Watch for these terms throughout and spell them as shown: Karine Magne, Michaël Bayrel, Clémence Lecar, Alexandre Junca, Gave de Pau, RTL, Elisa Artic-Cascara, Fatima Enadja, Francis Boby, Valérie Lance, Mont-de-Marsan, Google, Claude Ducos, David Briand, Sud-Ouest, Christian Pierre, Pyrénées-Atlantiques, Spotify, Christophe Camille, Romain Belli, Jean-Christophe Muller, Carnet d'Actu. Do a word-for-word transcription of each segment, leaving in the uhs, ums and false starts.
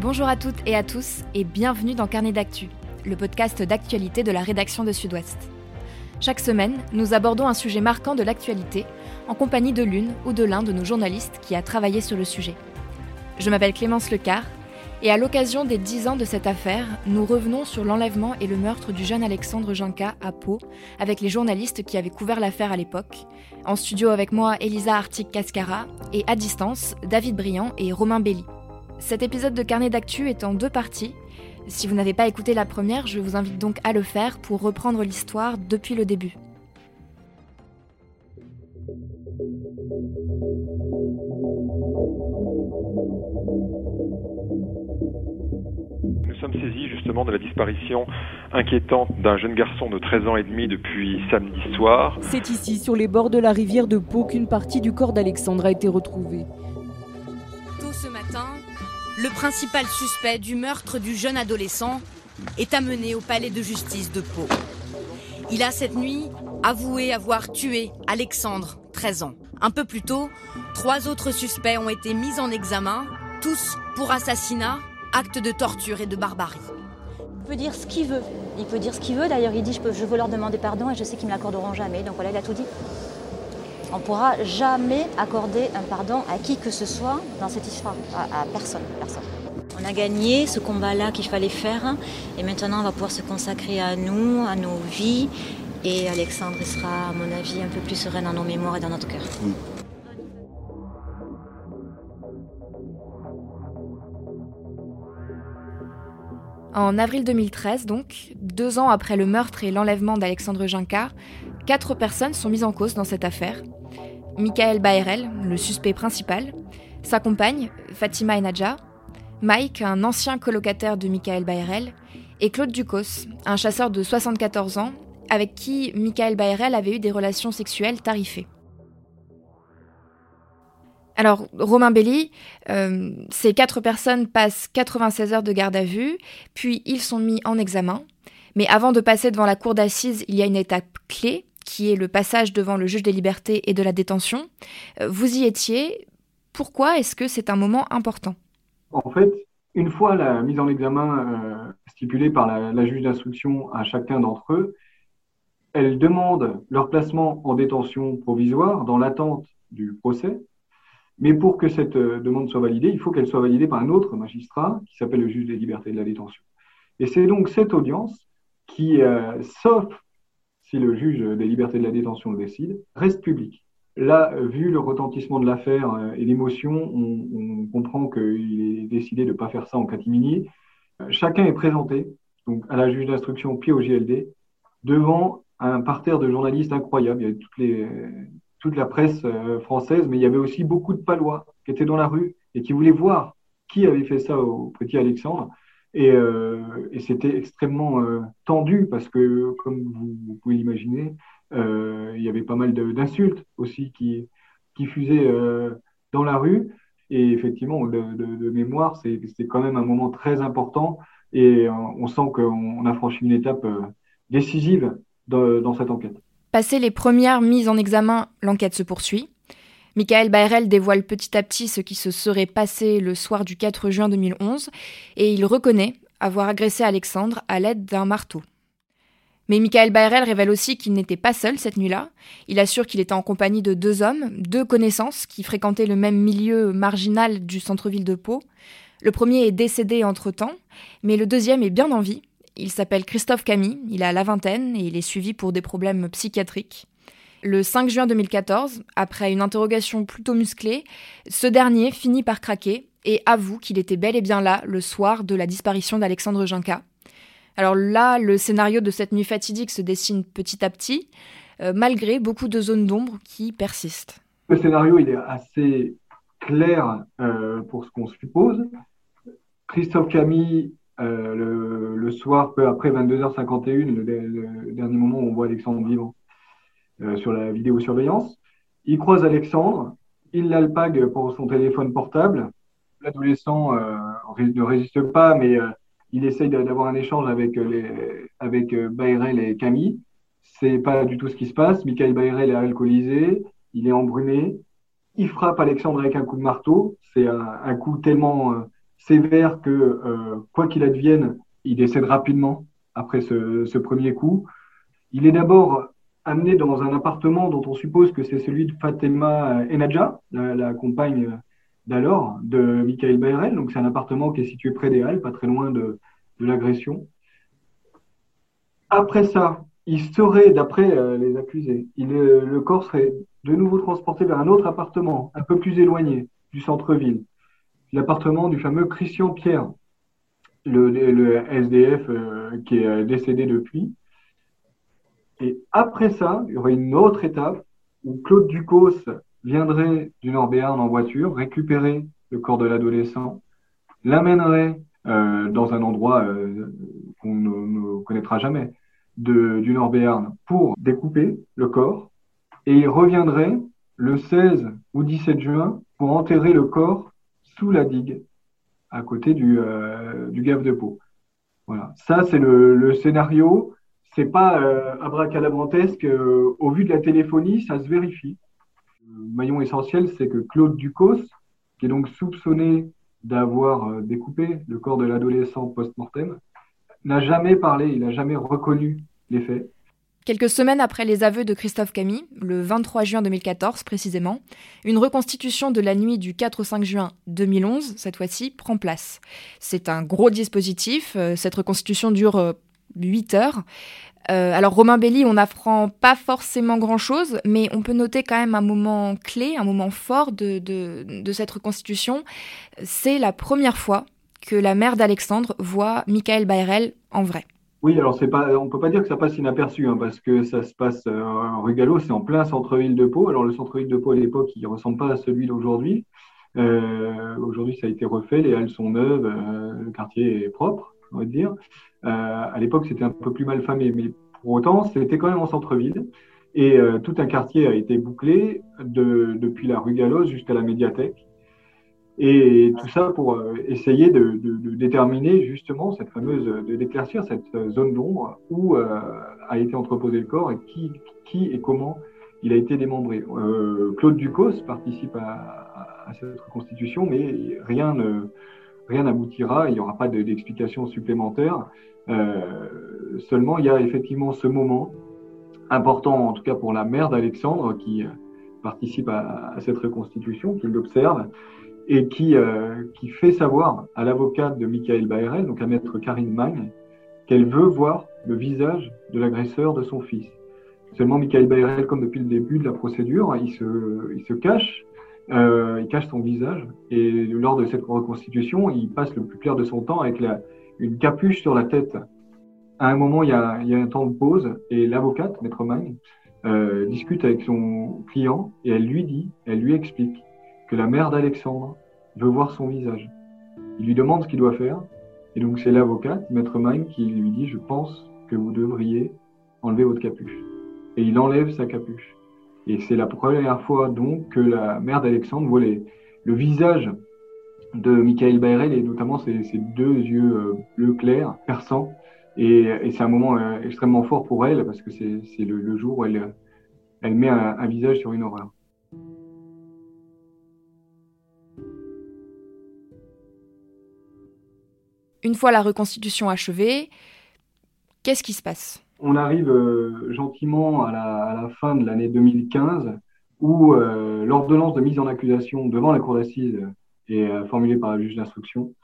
Bonjour à toutes et à tous et bienvenue dans Carnet d'Actu, le podcast d'actualité de la rédaction de Sud-Ouest. Chaque semaine, nous abordons un sujet marquant de l'actualité en compagnie de l'une ou de l'un de nos journalistes qui a travaillé sur le sujet. Je m'appelle Clémence Lecar et à l'occasion des dix ans de cette affaire, nous revenons sur l'enlèvement et le meurtre du jeune Alexandre Junca à Pau avec les journalistes qui avaient couvert l'affaire à l'époque. En studio avec moi, Elisa Artic-Cascara et à distance, David Briand et Romain Belli. Cet épisode de Carnet d'Actu est en deux parties. Si vous n'avez pas écouté la première, je vous invite donc à le faire pour reprendre l'histoire depuis le début. Nous sommes saisis justement de la disparition inquiétante d'un jeune garçon de treize ans et demi depuis samedi soir. C'est ici, sur les bords de la rivière de Pau, qu'une partie du corps d'Alexandre a été retrouvée. Tôt ce matin, le principal suspect du meurtre du jeune adolescent est amené au palais de justice de Pau. Il a cette nuit avoué avoir tué Alexandre, treize ans. Un peu plus tôt, trois autres suspects ont été mis en examen, tous pour assassinat, acte de torture et de barbarie. Il peut dire ce qu'il veut. Il peut dire ce qu'il veut. D'ailleurs, il dit je, peux, je veux leur demander pardon et je sais qu'ils ne me l'accorderont jamais. Donc voilà, il a tout dit. On ne pourra jamais accorder un pardon à qui que ce soit dans cette histoire, à, à personne, personne. On a gagné ce combat-là qu'il fallait faire et maintenant on va pouvoir se consacrer à nous, à nos vies et Alexandre il sera, à mon avis, un peu plus serein dans nos mémoires et dans notre cœur. Mmh. En avril deux mille treize, donc, deux ans après le meurtre et l'enlèvement d'Alexandre Junca, quatre personnes sont mises en cause dans cette affaire. Michaël Bayrel, le suspect principal, sa compagne, Fatima Enadja, Mike, un ancien colocataire de Michaël Bayrel, et Claude Ducos, un chasseur de soixante-quatorze ans, avec qui Michaël Bayrel avait eu des relations sexuelles tarifées. Alors, Romain Belli, euh, ces quatre personnes passent quatre-vingt-seize heures de garde à vue, puis ils sont mis en examen. Mais avant de passer devant la cour d'assises, il y a une étape clé, qui est le passage devant le juge des libertés et de la détention. Vous y étiez. Pourquoi est-ce que c'est un moment important ? En fait, une fois la mise en examen euh, stipulée par la, la juge d'instruction à chacun d'entre eux, elle demande leur placement en détention provisoire dans l'attente du procès. Mais pour que cette demande soit validée, il faut qu'elle soit validée par un autre magistrat qui s'appelle le juge des libertés et de la détention. Et c'est donc cette audience qui, euh, sauf si le juge des libertés de la détention le décide, reste publique. Là, vu le retentissement de l'affaire et l'émotion, on, on comprend qu'il est décidé de ne pas faire ça en catimini. Chacun est présenté donc, à la juge d'instruction, puis au J L D, devant un parterre de journalistes incroyables. Il y avait toutes les... toute la presse française, mais il y avait aussi beaucoup de Palois qui étaient dans la rue et qui voulaient voir qui avait fait ça au petit Alexandre. Et, euh, et c'était extrêmement euh, tendu parce que, comme vous, vous pouvez l'imaginer, euh, il y avait pas mal de, d'insultes aussi qui, qui fusaient euh, dans la rue. Et effectivement, de, de, de mémoire, c'est, c'est quand même un moment très important et euh, on sent qu'on a franchi une étape euh, décisive de, dans cette enquête. Passé les premières mises en examen, l'enquête se poursuit. Michaël Bayrel dévoile petit à petit ce qui se serait passé le soir du quatre juin deux mille onze et il reconnaît avoir agressé Alexandre à l'aide d'un marteau. Mais Michaël Bayrel révèle aussi qu'il n'était pas seul cette nuit-là. Il assure qu'il était en compagnie de deux hommes, deux connaissances qui fréquentaient le même milieu marginal du centre-ville de Pau. Le premier est décédé entre-temps, mais le deuxième est bien en vie. Il s'appelle Christophe Camille, il a la vingtaine et il est suivi pour des problèmes psychiatriques. Le cinq juin deux mille quatorze, après une interrogation plutôt musclée, ce dernier finit par craquer et avoue qu'il était bel et bien là le soir de la disparition d'Alexandre Junca. Alors là, le scénario de cette nuit fatidique se dessine petit à petit, euh, malgré beaucoup de zones d'ombre qui persistent. Le scénario il est assez clair euh, pour ce qu'on suppose. Christophe Camille... Euh, le, le soir, peu après vingt-deux heures cinquante et une, le, le dernier moment où on voit Alexandre vivant euh, sur la vidéosurveillance, il croise Alexandre, il l'alpague pour son téléphone portable. L'adolescent euh, ne résiste pas, mais euh, il essaye d'avoir un échange avec, les, avec Bayrel et Camille. C'est pas du tout ce qui se passe. Michaël Bayrel est alcoolisé, il est embrumé. Il frappe Alexandre avec un coup de marteau. C'est un, un coup tellement... Euh, sévère que, euh, quoi qu'il advienne, il décède rapidement après ce, ce premier coup. Il est d'abord amené dans un appartement dont on suppose que c'est celui de Fatima Enadja, la, la compagne d'alors de Michaël Bayrel. Donc c'est un appartement qui est situé près des Halles, pas très loin de, de l'agression. Après ça, il serait, d'après euh, les accusés, il, euh, le corps serait de nouveau transporté vers un autre appartement, un peu plus éloigné du centre-ville, l'appartement du fameux Christian Pierre, le, le, le S D F euh, qui est décédé depuis. Et après ça, il y aurait une autre étape où Claude Ducos viendrait du Nord-Béarn en voiture, récupérer le corps de l'adolescent, l'amènerait euh, dans un endroit euh, qu'on ne, ne connaîtra jamais de, du Nord-Béarn pour découper le corps, et il reviendrait le seize ou dix-sept juin pour enterrer le corps sous la digue, à côté du, euh, du Gave de Pau. Voilà, ça c'est le, le scénario. C'est pas euh, abracadabrantesque. Euh, au vu de la téléphonie, ça se vérifie. Le maillon essentiel, c'est que Claude Ducos, qui est donc soupçonné d'avoir euh, découpé le corps de l'adolescent post-mortem, n'a jamais parlé, il n'a jamais reconnu les faits. Quelques semaines après les aveux de Christophe Camille, le vingt-trois juin deux mille quatorze précisément, une reconstitution de la nuit du quatre au cinq juin deux mille onze, cette fois-ci, prend place. C'est un gros dispositif. Cette reconstitution dure euh, huit heures. Euh, alors Romain Belli, on n'apprend pas forcément grand-chose, mais on peut noter quand même un moment clé, un moment fort de, de, de cette reconstitution. C'est la première fois que la mère d'Alexandre voit Michaël Bayrel en vrai. Oui, alors c'est pas, on ne peut pas dire que ça passe inaperçu, hein, parce que ça se passe euh, en Rugalo, c'est en plein centre-ville de Pau. Alors le centre-ville de Pau à l'époque, il ne ressemble pas à celui d'aujourd'hui. Euh, aujourd'hui, ça a été refait, les halles sont neuves, euh, le quartier est propre, on va dire. Euh, à l'époque, c'était un peu plus mal famé, mais pour autant, c'était quand même en centre-ville. Et euh, tout un quartier a été bouclé de, depuis la rue Galloz jusqu'à la médiathèque. Et tout ça pour euh, essayer de, de, de déterminer justement cette fameuse, de d'éclaircir cette zone d'ombre où euh, a été entreposé le corps et qui, qui et comment il a été démembré. Euh, Claude Ducos participe à, à cette reconstitution, mais rien ne... Rien n'aboutira, il n'y aura pas de, d'explications supplémentaires. Euh, seulement, il y a effectivement ce moment important, en tout cas pour la mère d'Alexandre, qui participe à, à cette reconstitution, qui l'observe et qui, euh, qui fait savoir à l'avocate de Michaël Bayrel, donc à maître Karine Magne, qu'elle veut voir le visage de l'agresseur de son fils. Seulement, Michaël Bayrel, comme depuis le début de la procédure, il se, il se cache. Euh, il cache son visage et lors de cette reconstitution, il passe le plus clair de son temps avec la, une capuche sur la tête. À un moment, il y a, il y a un temps de pause et l'avocate, maître Magne, euh, discute avec son client et elle lui dit, elle lui explique que la mère d'Alexandre veut voir son visage. Il lui demande ce qu'il doit faire et donc c'est l'avocate, maître Magne, qui lui dit « Je pense que vous devriez enlever votre capuche ». Et il enlève sa capuche. Et c'est la première fois donc que la mère d'Alexandre voit les, le visage de Michaël Bayrel et notamment ses, ses deux yeux euh, bleus clairs, perçants. Et, et c'est un moment euh, extrêmement fort pour elle parce que c'est, c'est le, le jour où elle, elle met un, un visage sur une horreur. Une fois la reconstitution achevée, qu'est-ce qui se passe ? On arrive euh, gentiment à la, à la fin de l'année deux mille quinze où euh, l'ordonnance de mise en accusation devant la cour d'assises est euh, formulée par le juge d'instruction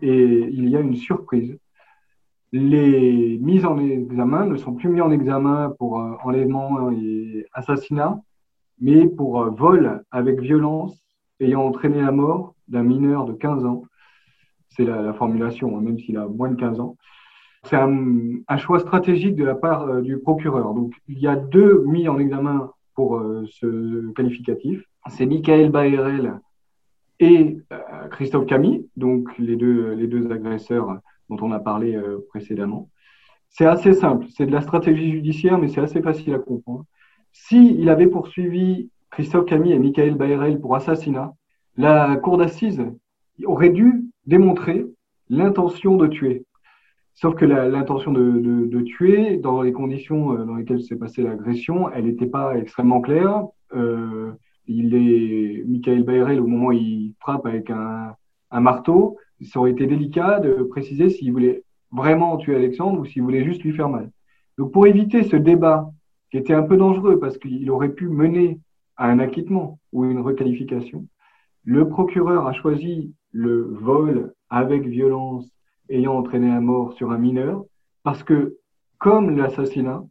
et il y a une surprise. Les mises en examen ne sont plus mises en examen pour euh, enlèvement et assassinat, mais pour euh, vol avec violence ayant entraîné la mort d'un mineur de quinze ans. C'est la, la formulation, hein, même s'il a moins de quinze ans. C'est un, un choix stratégique de la part euh, du procureur. Donc, il y a deux mis en examen pour euh, ce qualificatif. C'est Michaël Bayrel et euh, Christophe Camille, donc les deux, les deux agresseurs dont on a parlé euh, précédemment. C'est assez simple. C'est de la stratégie judiciaire, mais c'est assez facile à comprendre. S'il avait poursuivi Christophe Camille et Michaël Bayrel pour assassinat, la cour d'assises aurait dû démontrer l'intention de tuer. Sauf que la, l'intention de, de, de tuer, dans les conditions dans lesquelles s'est passée l'agression, elle n'était pas extrêmement claire. Euh, il est Michaël Bayrel, au moment où il frappe avec un, un marteau, ça aurait été délicat de préciser s'il voulait vraiment tuer Alexandre ou s'il voulait juste lui faire mal. Donc pour éviter ce débat qui était un peu dangereux parce qu'il aurait pu mener à un acquittement ou une requalification, le procureur a choisi le vol avec violence ayant entraîné la mort sur un mineur parce que, comme l'assassinat,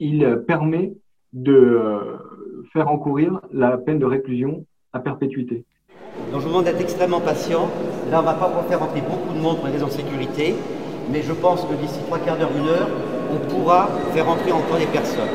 il permet de faire encourir la peine de réclusion à perpétuité. Donc je vous demande d'être extrêmement patient. Là, on ne va pas pouvoir faire entrer beaucoup de monde pour les raisons de sécurité, mais je pense que d'ici trois quarts d'heure, une heure, on pourra faire entrer encore des personnes.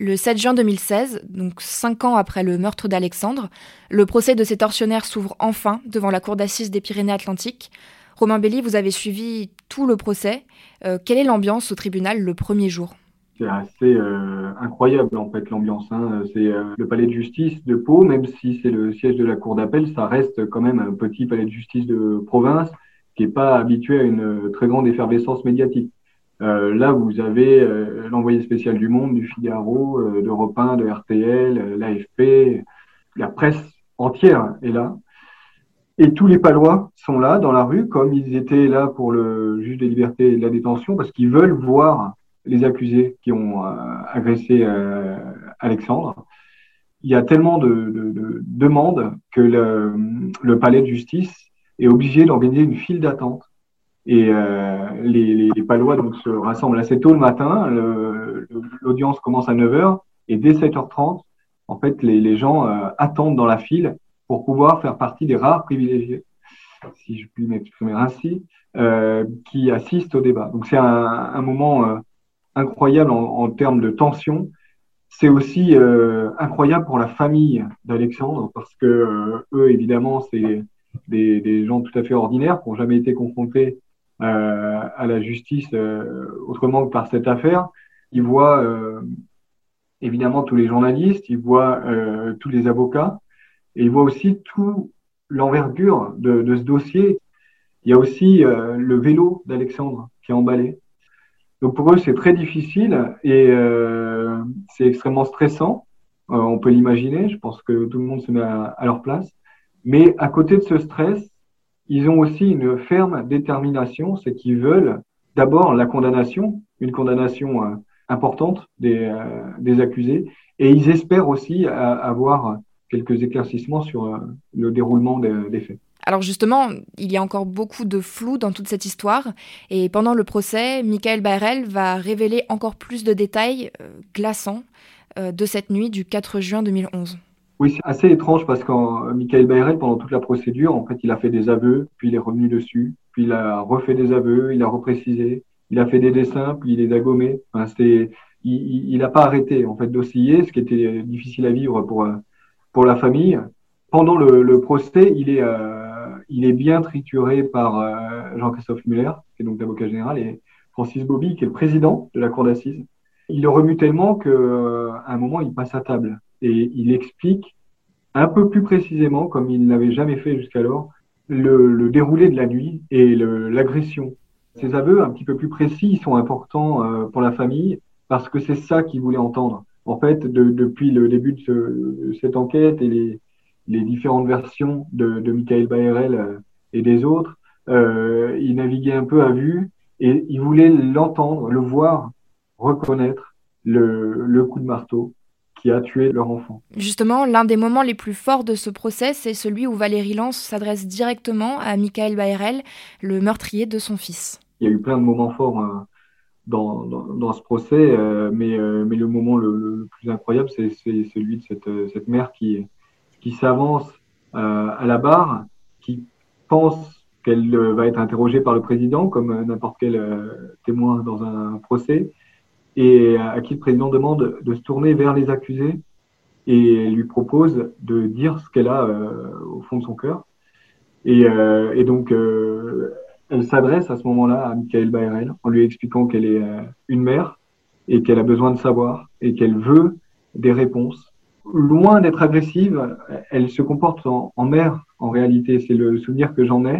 Le sept juin deux mille seize, donc cinq ans après le meurtre d'Alexandre, le procès de ces tortionnaires s'ouvre enfin devant la cour d'assises des Pyrénées-Atlantiques. Romain Belli, vous avez suivi tout le procès. Euh, quelle est l'ambiance au tribunal le premier jour ? C'est assez euh, incroyable en fait l'ambiance. Hein. C'est euh, le palais de justice de Pau, même si c'est le siège de la cour d'appel, ça reste quand même un petit palais de justice de province qui n'est pas habitué à une très grande effervescence médiatique. Euh, là, vous avez euh, l'envoyé spécial du Monde, du Figaro, euh, d'Europe un, de R T L, euh, l'A F P, la presse entière est là. Et tous les Palois sont là, dans la rue, comme ils étaient là pour le juge des libertés et de la détention, parce qu'ils veulent voir les accusés qui ont euh, agressé euh, Alexandre. Il y a tellement de, de, de demandes que le, le palais de justice est obligé d'organiser une file d'attente. Et euh, les, les, les Palois donc, se rassemblent assez tôt le matin, le, le, l'audience commence à neuf heures, et dès sept heures trente, en fait, les, les gens euh, attendent dans la file pour pouvoir faire partie des rares privilégiés, si je puis m'exprimer ainsi, euh, qui assistent au débat. Donc c'est un, un moment euh, incroyable en, en termes de tension. C'est aussi euh, incroyable pour la famille d'Alexandre, parce que euh, eux, évidemment, c'est des, des gens tout à fait ordinaires qui n'ont jamais été confrontés Euh, à la justice euh, autrement que par cette affaire. Ils voient euh, évidemment tous les journalistes, ils voient euh, tous les avocats et ils voient aussi tout l'envergure de, de ce dossier. Il y a aussi euh, le vélo d'Alexandre qui est emballé. Donc pour eux c'est très difficile et euh, c'est extrêmement stressant, euh, on peut l'imaginer, je pense que tout le monde se met à, à leur place. Mais à côté de ce stress, ils ont aussi une ferme détermination, c'est qu'ils veulent d'abord la condamnation, une condamnation euh, importante des, euh, des accusés, et ils espèrent aussi à, avoir quelques éclaircissements sur euh, le déroulement des, des faits. Alors justement, il y a encore beaucoup de flou dans toute cette histoire, et pendant le procès, Michaël Bayrel va révéler encore plus de détails euh, glaçants euh, de cette nuit du quatre juin deux mille onze. Oui, c'est assez étrange parce que Michaël Bayrel, pendant toute la procédure, en fait, il a fait des aveux, puis il est revenu dessus, puis il a refait des aveux, il a reprécisé, il a fait des dessins, puis il les a gommés. Enfin, c'est, il n'a pas arrêté en fait d'osciller, ce qui était difficile à vivre pour pour la famille. Pendant le, le procès, il est euh, il est bien trituré par euh, Jean-Christophe Muller, qui est donc l'avocat général, et Francis Boby, qui est le président de la cour d'assises. Il le remue tellement que euh, à un moment, il passe à table. Et il explique un peu plus précisément, comme il n'avait jamais fait jusqu'alors, le, le déroulé de la nuit et le, l'agression. Ces aveux un petit peu plus précis sont importants euh, pour la famille parce que c'est ça qu'ils voulaient entendre. En fait, de, depuis le début de, ce, de cette enquête et les, les différentes versions de, de Michaël Bayrel et des autres, euh, ils naviguaient un peu à vue et ils voulaient l'entendre, le voir, reconnaître le, le coup de marteau qui a tué leur enfant. Justement, l'un des moments les plus forts de ce procès, c'est celui où Valérie Lance s'adresse directement à Michaël Bayrel, le meurtrier de son fils. Il y a eu plein de moments forts euh, dans, dans, dans ce procès, euh, mais, euh, mais le moment le, le plus incroyable, c'est, c'est celui de cette, euh, cette mère qui, qui s'avance euh, à la barre, qui pense qu'elle euh, va être interrogée par le président, comme euh, n'importe quel euh, témoin dans un procès, et à qui le président demande de se tourner vers les accusés et lui propose de dire ce qu'elle a euh, au fond de son cœur. Et, euh, et donc, euh, elle s'adresse à ce moment-là à Michaël Bayrel en lui expliquant qu'elle est euh, une mère et qu'elle a besoin de savoir et qu'elle veut des réponses. Loin d'être agressive, elle se comporte en, en mère en réalité, c'est le souvenir que j'en ai.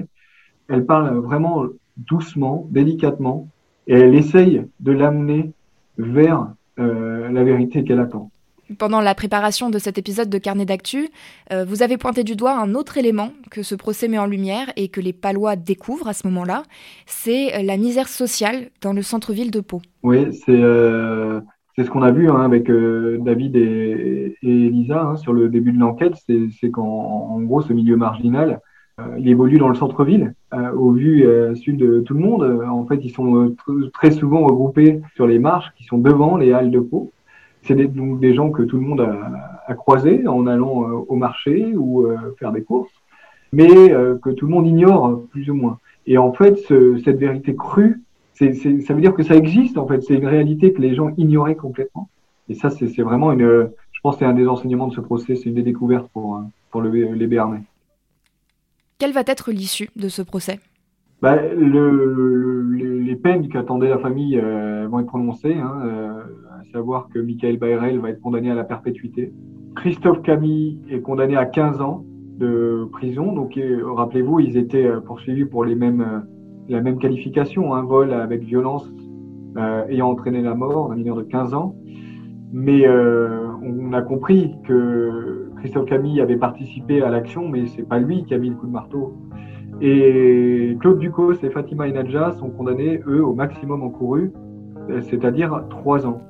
Elle parle vraiment doucement, délicatement, et elle essaye de l'amener vers euh, la vérité qu'elle attend. Pendant la préparation de cet épisode de Carnet d'Actu, euh, vous avez pointé du doigt un autre élément que ce procès met en lumière et que les Palois découvrent à ce moment-là, c'est la misère sociale dans le centre-ville de Pau. Oui, c'est, euh, c'est ce qu'on a vu hein, avec euh, David et, et Elisa hein, sur le début de l'enquête, c'est, c'est qu'en en gros ce milieu marginal, euh, il évolue dans le centre-ville, euh, au vu euh, sud de tout le monde. En fait, ils sont t- très souvent regroupés sur les marches qui sont devant les halles de Pau. C'est des, donc des gens que tout le monde a, a croisés en allant euh, au marché ou euh, faire des courses, mais euh, que tout le monde ignore plus ou moins. Et en fait, ce, cette vérité crue, c'est, c'est, ça veut dire que ça existe. En fait, c'est une réalité que les gens ignoraient complètement. Et ça, c'est, c'est vraiment une. Euh, je pense que c'est un des enseignements de ce procès, c'est une des découvertes pour pour le, les Béarnais. Quelle va être l'issue de ce procès ? Bah, le, le, les peines qu'attendait la famille euh, vont être prononcées. Hein, euh, à savoir que Michaël Bayrel va être condamné à la perpétuité. Christophe Camille est condamné à quinze ans de prison. Donc, et, rappelez-vous, ils étaient poursuivis pour les mêmes, la même qualification, un hein, vol avec violence euh, ayant entraîné la mort d'un mineur de quinze ans. Mais euh, on a compris que Christophe Camille avait participé à l'action, mais c'est pas lui qui a mis le coup de marteau. Et Claude Ducos et Fatima Enadja sont condamnés, eux, au maximum encouru, c'est-à-dire trois ans.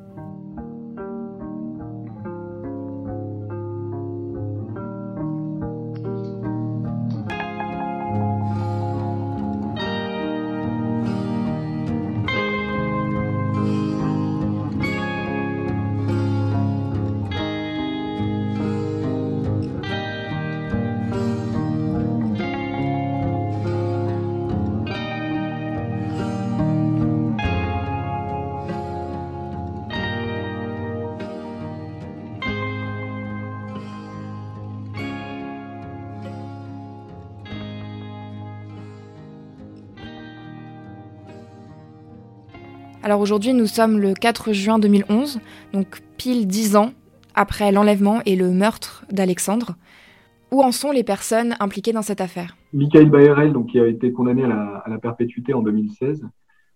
Alors aujourd'hui, nous sommes le quatre juin deux mille onze, donc pile dix ans après l'enlèvement et le meurtre d'Alexandre. Où en sont les personnes impliquées dans cette affaire ? Michaël Bayrel, donc, qui a été condamné à la, à la perpétuité en deux mille seize.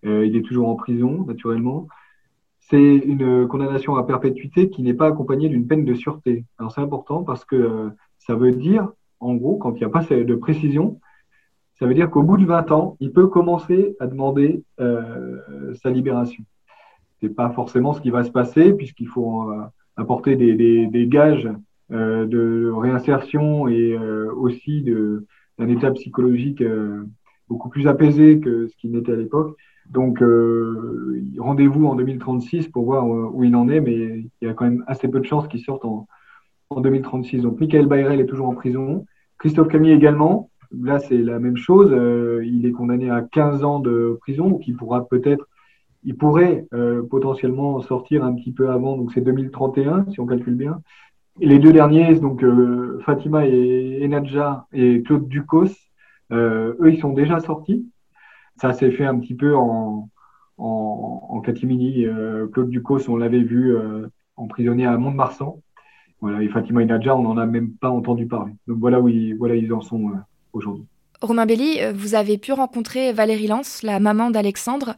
Euh, il est toujours en prison, naturellement. C'est une condamnation à perpétuité qui n'est pas accompagnée d'une peine de sûreté. Alors c'est important parce que euh, ça veut dire, en gros, quand il n'y a pas de précision, ça veut dire qu'au bout de vingt ans, il peut commencer à demander euh, sa libération. C'est pas forcément ce qui va se passer puisqu'il faut euh, apporter des, des, des gages euh, de réinsertion et euh, aussi de, d'un état psychologique euh, beaucoup plus apaisé que ce qu'il n'était à l'époque. Donc, euh, rendez-vous en deux mille trente-six pour voir où il en est, mais il y a quand même assez peu de chances qu'il sorte en, en deux mille trente-six. Donc, Michaël Bayrel est toujours en prison. Christophe Camille également. Là, c'est la même chose. Euh, il est condamné à quinze ans de prison, donc il pourra peut-être, il pourrait euh, potentiellement sortir un petit peu avant. Donc c'est deux mille trente et un, si on calcule bien. Et les deux derniers, donc euh, Fatima et Enadja et Claude Ducos, euh, eux, ils sont déjà sortis. Ça s'est fait un petit peu en, en, en catimini. Euh, Claude Ducos, on l'avait vu euh, emprisonné à Mont-de-Marsan. Voilà, et Fatima Enadja, on n'en a même pas entendu parler. Donc voilà où ils, voilà, ils en sont. Euh, Aujourd'hui. Romain Belli, vous avez pu rencontrer Valérie Lance, la maman d'Alexandre,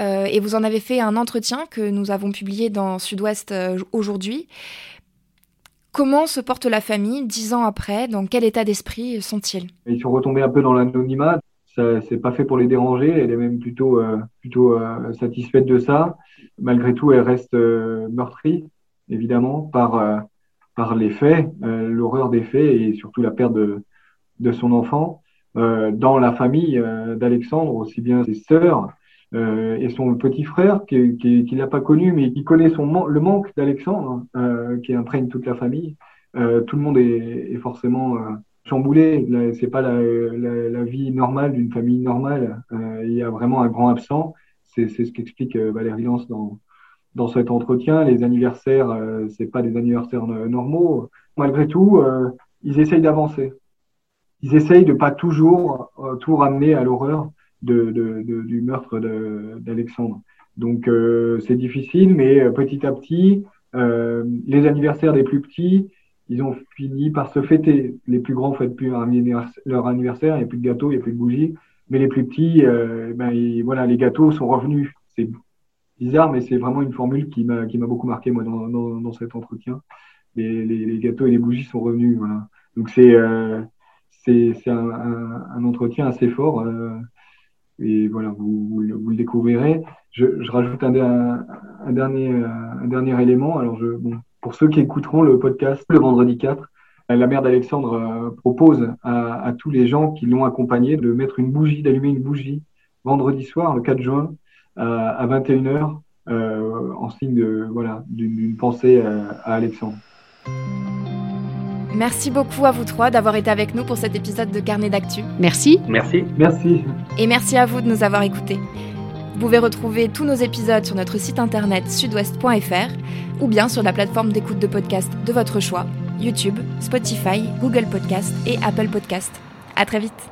euh, et vous en avez fait un entretien que nous avons publié dans Sud-Ouest euh, aujourd'hui. Comment se porte la famille dix ans après ? Dans quel état d'esprit sont-ils ? Ils sont retombés un peu dans l'anonymat. Ça, c'est pas fait pour les déranger. Elle est même plutôt, euh, plutôt euh, satisfaite de ça. Malgré tout, elle reste euh, meurtrie, évidemment, par, euh, par les faits, euh, l'horreur des faits et surtout la perte de de son enfant, euh, dans la famille euh, d'Alexandre, aussi bien ses sœurs euh, et son petit frère qui, qui, qui l'a pas connu, mais qui connaît son man- le manque d'Alexandre, euh, qui imprègne toute la famille. Euh, tout le monde est, est forcément euh, chamboulé. Là, c'est pas la, la, la vie normale d'une famille normale. Euh, il y a vraiment un grand absent. C'est, c'est ce qu'explique euh, Valérie Lance dans, dans cet entretien. Les anniversaires, euh, c'est pas des anniversaires normaux. Malgré tout, euh, ils essayent d'avancer. Ils essayent de pas toujours euh, tout ramener à l'horreur de, de, de, du meurtre de, d'Alexandre. Donc euh, c'est difficile, mais euh, petit à petit, euh, les anniversaires des plus petits, ils ont fini par se fêter. Les plus grands fêtent plus leur anniversaire, il n'y a plus de gâteaux, il n'y a plus de bougies. mais les plus petits, euh, ben, et, voilà, les gâteaux sont revenus. C'est bizarre, mais c'est vraiment une formule qui m'a qui m'a beaucoup marqué moi dans, dans, dans cet entretien. Les, les, les gâteaux et les bougies sont revenus. Voilà. Donc c'est euh, c'est c'est un, un, un entretien assez fort. Euh, et voilà, vous, vous, vous le découvrirez. Je, je rajoute un, un, un, dernier, un dernier élément. Alors, je, bon, pour ceux qui écouteront le podcast le vendredi quatre, la mère d'Alexandre propose à, à tous les gens qui l'ont accompagné de mettre une bougie, d'allumer une bougie vendredi soir, le quatre juin, à, à vingt et une heures, euh, en signe de, voilà, d'une pensée à, à Alexandre. Merci beaucoup à vous trois d'avoir été avec nous pour cet épisode de Carnet d'Actu. Merci. Merci. Merci. Et merci à vous de nous avoir écoutés. Vous pouvez retrouver tous nos épisodes sur notre site internet sud ouest point f r ou bien sur la plateforme d'écoute de podcast de votre choix, YouTube, Spotify, Google Podcast et Apple Podcast. À très vite.